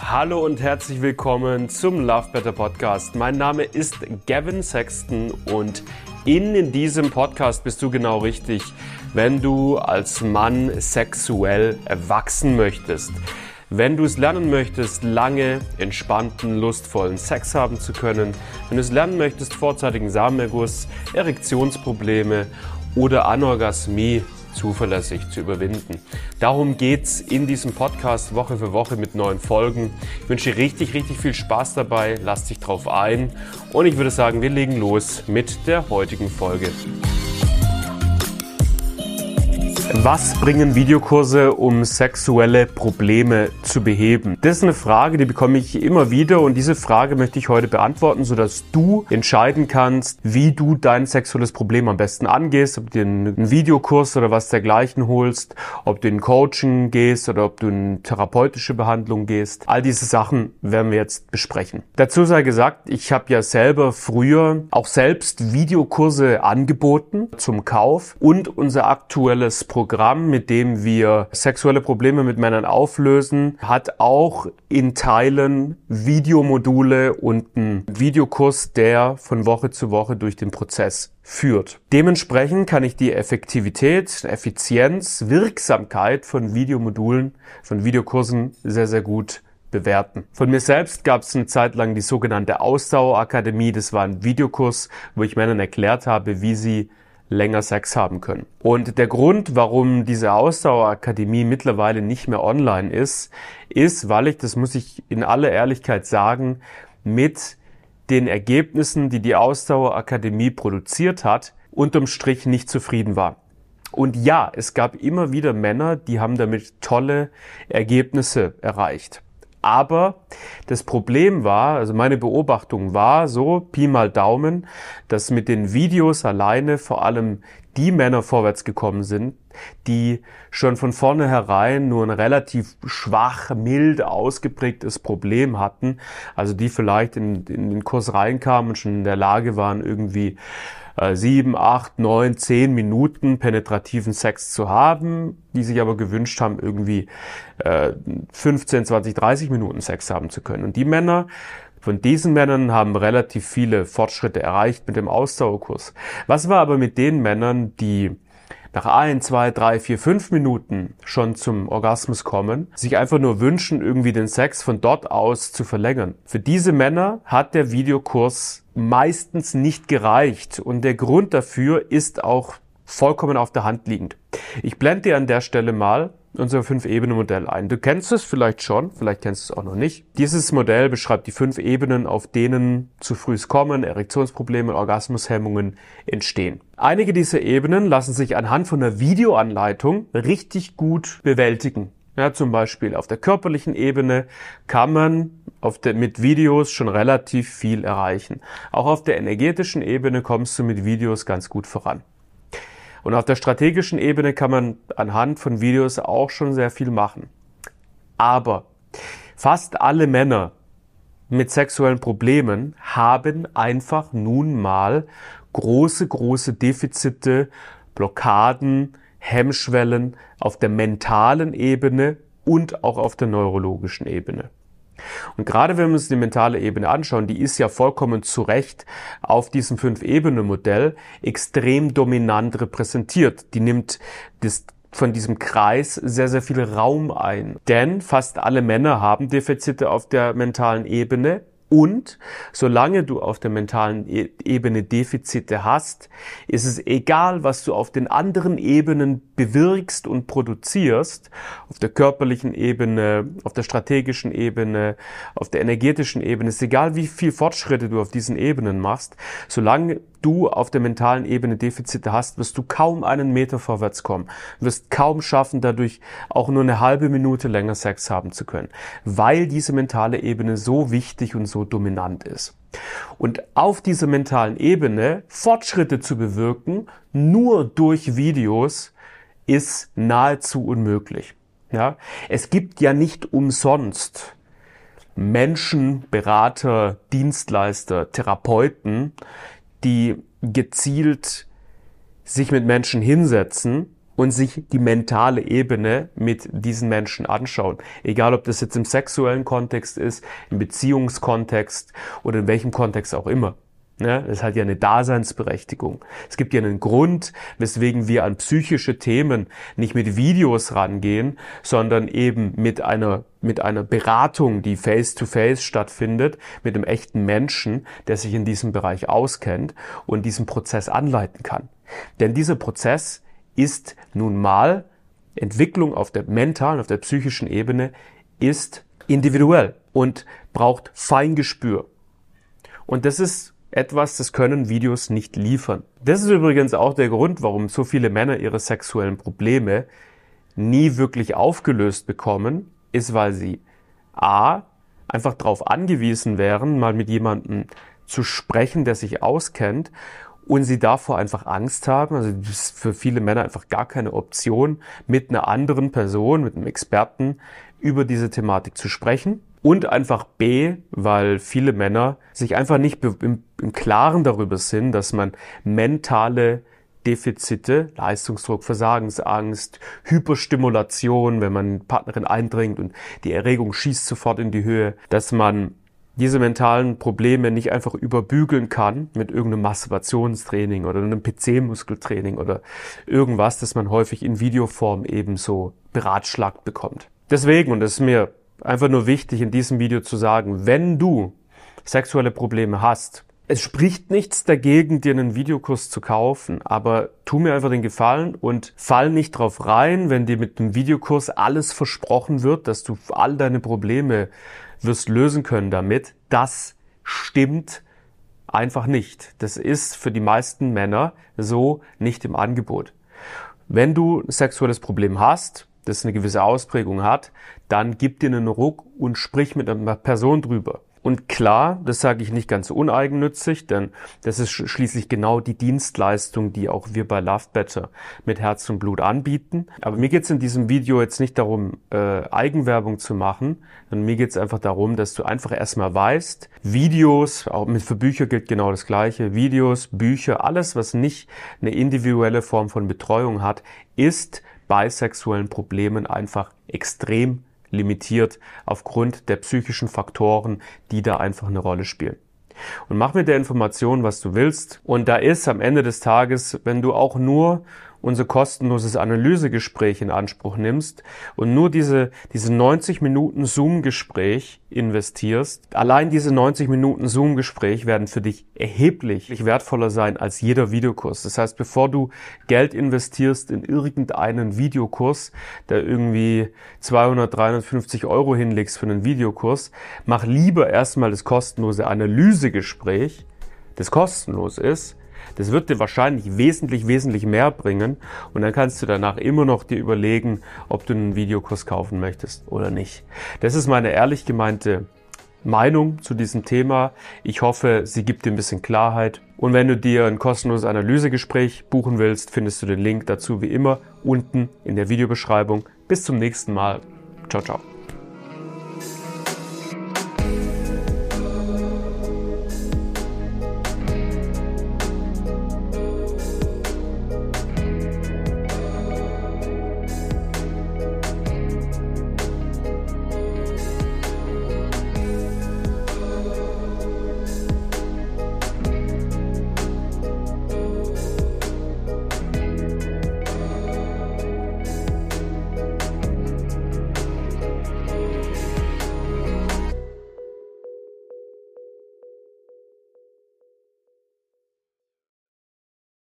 Hallo und herzlich willkommen zum Love Better Podcast. Mein Name ist Gavin Sexton und in diesem Podcast bist du genau richtig, wenn du als Mann sexuell erwachsen möchtest. Wenn du es lernen möchtest, lange, entspannten, lustvollen Sex haben zu können, wenn du es lernen möchtest, vorzeitigen Samenerguss, Erektionsprobleme oder Anorgasmie zuverlässig zu überwinden. Darum geht's in diesem Podcast Woche für Woche mit neuen Folgen. Ich wünsche dir richtig viel Spaß dabei, lass dich drauf ein und ich würde sagen, wir legen los mit der heutigen Folge. Was bringen Videokurse, um sexuelle Probleme zu beheben? Das ist eine Frage, die bekomme ich immer wieder und diese Frage möchte ich heute beantworten, sodass du entscheiden kannst, wie du dein sexuelles Problem am besten angehst, ob du einen Videokurs oder was dergleichen holst, ob du in Coaching gehst oder ob du in therapeutische Behandlung gehst. All diese Sachen werden wir jetzt besprechen. Dazu sei gesagt, ich habe ja selber früher auch selbst Videokurse angeboten zum Kauf und unser aktuelles Programm, mit dem wir sexuelle Probleme mit Männern auflösen, hat auch in Teilen Videomodule und einen Videokurs, der von Woche zu Woche durch den Prozess führt. Dementsprechend kann ich die Effektivität, Effizienz, Wirksamkeit von Videomodulen, von Videokursen sehr gut bewerten. Von mir selbst gab es eine Zeit lang die sogenannte Ausdauerakademie. Das war ein Videokurs, wo ich Männern erklärt habe, wie sie länger Sex haben können. Und der Grund, warum diese Ausdauerakademie mittlerweile nicht mehr online ist, ist, weil ich, das muss ich in aller Ehrlichkeit sagen, mit den Ergebnissen, die die Ausdauerakademie produziert hat, unterm Strich nicht zufrieden war. Und ja, es gab immer wieder Männer, die haben damit tolle Ergebnisse erreicht. Aber das Problem war, also meine Beobachtung war so, Pi mal Daumen, dass mit den Videos alleine vor allem die Männer vorwärts gekommen sind, die schon von vornherein nur ein relativ schwach, mild ausgeprägtes Problem hatten. Also die vielleicht in den Kurs reinkamen und schon in der Lage waren, irgendwie 7, 8, 9, 10 Minuten penetrativen Sex zu haben, die sich aber gewünscht haben, irgendwie 15, 20, 30 Minuten Sex haben zu können. Und die Männer, von diesen Männern haben relativ viele Fortschritte erreicht mit dem Ausdauerkurs. Was war aber mit den Männern, die nach 1, 2, 3, 4, 5 Minuten schon zum Orgasmus kommen, sich einfach nur wünschen, irgendwie den Sex von dort aus zu verlängern? Für diese Männer hat der Videokurs meistens nicht gereicht und der Grund dafür ist auch vollkommen auf der Hand liegend. Ich blende dir an der Stelle mal unser 5-Ebenen-Modell ein. Du kennst es vielleicht schon, vielleicht kennst du es auch noch nicht. Dieses Modell beschreibt die 5 Ebenen, auf denen zu frühes Kommen, Erektionsprobleme, Orgasmushemmungen entstehen. Einige dieser Ebenen lassen sich anhand von einer Videoanleitung richtig gut bewältigen. Ja, zum Beispiel auf der körperlichen Ebene kann man mit Videos schon relativ viel erreichen. Auch auf der energetischen Ebene kommst du mit Videos ganz gut voran. Und auf der strategischen Ebene kann man anhand von Videos auch schon sehr viel machen. Aber fast alle Männer mit sexuellen Problemen haben einfach nun mal große Defizite, Blockaden, Hemmschwellen auf der mentalen Ebene und auch auf der neurologischen Ebene. Und gerade wenn wir uns die mentale Ebene anschauen, die ist ja vollkommen zu Recht auf diesem 5-Ebenen-Modell extrem dominant repräsentiert. Die nimmt von diesem Kreis sehr viel Raum ein. Denn fast alle Männer haben Defizite auf der mentalen Ebene. Und solange du auf der mentalen Ebene Defizite hast, ist es egal, was du auf den anderen Ebenen bewirkst und produzierst, auf der körperlichen Ebene, auf der strategischen Ebene, auf der energetischen Ebene, ist egal, wie viel Fortschritte du auf diesen Ebenen machst, solange du auf der mentalen Ebene Defizite hast, wirst du kaum einen Meter vorwärts kommen, wirst kaum schaffen, dadurch auch nur eine halbe Minute länger Sex haben zu können, weil diese mentale Ebene so wichtig und so dominant ist. Und auf dieser mentalen Ebene Fortschritte zu bewirken, nur durch Videos, ist nahezu unmöglich. Ja? Es gibt ja nicht umsonst Menschen, Berater, Dienstleister, Therapeuten, die gezielt sich mit Menschen hinsetzen und sich die mentale Ebene mit diesen Menschen anschauen. Egal, ob das jetzt im sexuellen Kontext ist, im Beziehungskontext oder in welchem Kontext auch immer. Das hat ja eine Daseinsberechtigung. Es gibt ja einen Grund, weswegen wir an psychische Themen nicht mit Videos rangehen, sondern eben mit einer Beratung, die face-to-face stattfindet, mit einem echten Menschen, der sich in diesem Bereich auskennt und diesen Prozess anleiten kann. Denn dieser Prozess ist nun mal, Entwicklung auf der mentalen, auf der psychischen Ebene, ist individuell und braucht Feingespür. Und das ist etwas, das können Videos nicht liefern. Das ist übrigens auch der Grund, warum so viele Männer ihre sexuellen Probleme nie wirklich aufgelöst bekommen, ist, weil sie a. einfach darauf angewiesen wären, mal mit jemandem zu sprechen, der sich auskennt, und sie davor einfach Angst haben. Also das ist für viele Männer einfach gar keine Option, mit einer anderen Person, mit einem Experten über diese Thematik zu sprechen. Und einfach b, weil viele Männer sich einfach nicht im Klaren darüber sind, dass man mentale Defizite, Leistungsdruck, Versagensangst, Hyperstimulation, wenn man Partnerin eindringt und die Erregung schießt sofort in die Höhe, dass man diese mentalen Probleme nicht einfach überbügeln kann mit irgendeinem Masturbationstraining oder einem PC-Muskeltraining oder irgendwas, das man häufig in Videoform eben so beratschlagt bekommt. Deswegen, und das ist mir einfach nur wichtig in diesem Video zu sagen, wenn du sexuelle Probleme hast, es spricht nichts dagegen, dir einen Videokurs zu kaufen, aber tu mir einfach den Gefallen und fall nicht drauf rein, wenn dir mit einem Videokurs alles versprochen wird, dass du all deine Probleme wirst lösen können damit. Das stimmt einfach nicht. Das ist für die meisten Männer so nicht im Angebot. Wenn du ein sexuelles Problem hast, das eine gewisse Ausprägung hat, dann gib dir einen Ruck und sprich mit einer Person drüber. Und klar, das sage ich nicht ganz uneigennützig, denn das ist schließlich genau die Dienstleistung, die auch wir bei Love Better mit Herz und Blut anbieten. Aber mir geht es in diesem Video jetzt nicht darum, Eigenwerbung zu machen, sondern mir geht es einfach darum, dass du einfach erstmal weißt, Videos, auch für Bücher gilt genau das Gleiche, Videos, Bücher, alles, was nicht eine individuelle Form von Betreuung hat, ist bei sexuellen Problemen einfach extrem limitiert aufgrund der psychischen Faktoren, die da einfach eine Rolle spielen. Und mach mit der Information, was du willst. Und da ist am Ende des Tages, wenn du auch nur unser kostenloses Analysegespräch in Anspruch nimmst und nur diese 90 Minuten Zoom-Gespräch investierst, allein diese 90 Minuten Zoom-Gespräch werden für dich erheblich wertvoller sein als jeder Videokurs. Das heißt, bevor du Geld investierst in irgendeinen Videokurs, der irgendwie 200, 350 Euro hinlegst für einen Videokurs, mach lieber erstmal das kostenlose Analysegespräch, das kostenlos ist. Das wird dir wahrscheinlich wesentlich mehr bringen und dann kannst du danach immer noch dir überlegen, ob du einen Videokurs kaufen möchtest oder nicht. Das ist meine ehrlich gemeinte Meinung zu diesem Thema. Ich hoffe, sie gibt dir ein bisschen Klarheit. Und wenn du dir ein kostenloses Analysegespräch buchen willst, findest du den Link dazu wie immer unten in der Videobeschreibung. Bis zum nächsten Mal. Ciao, ciao.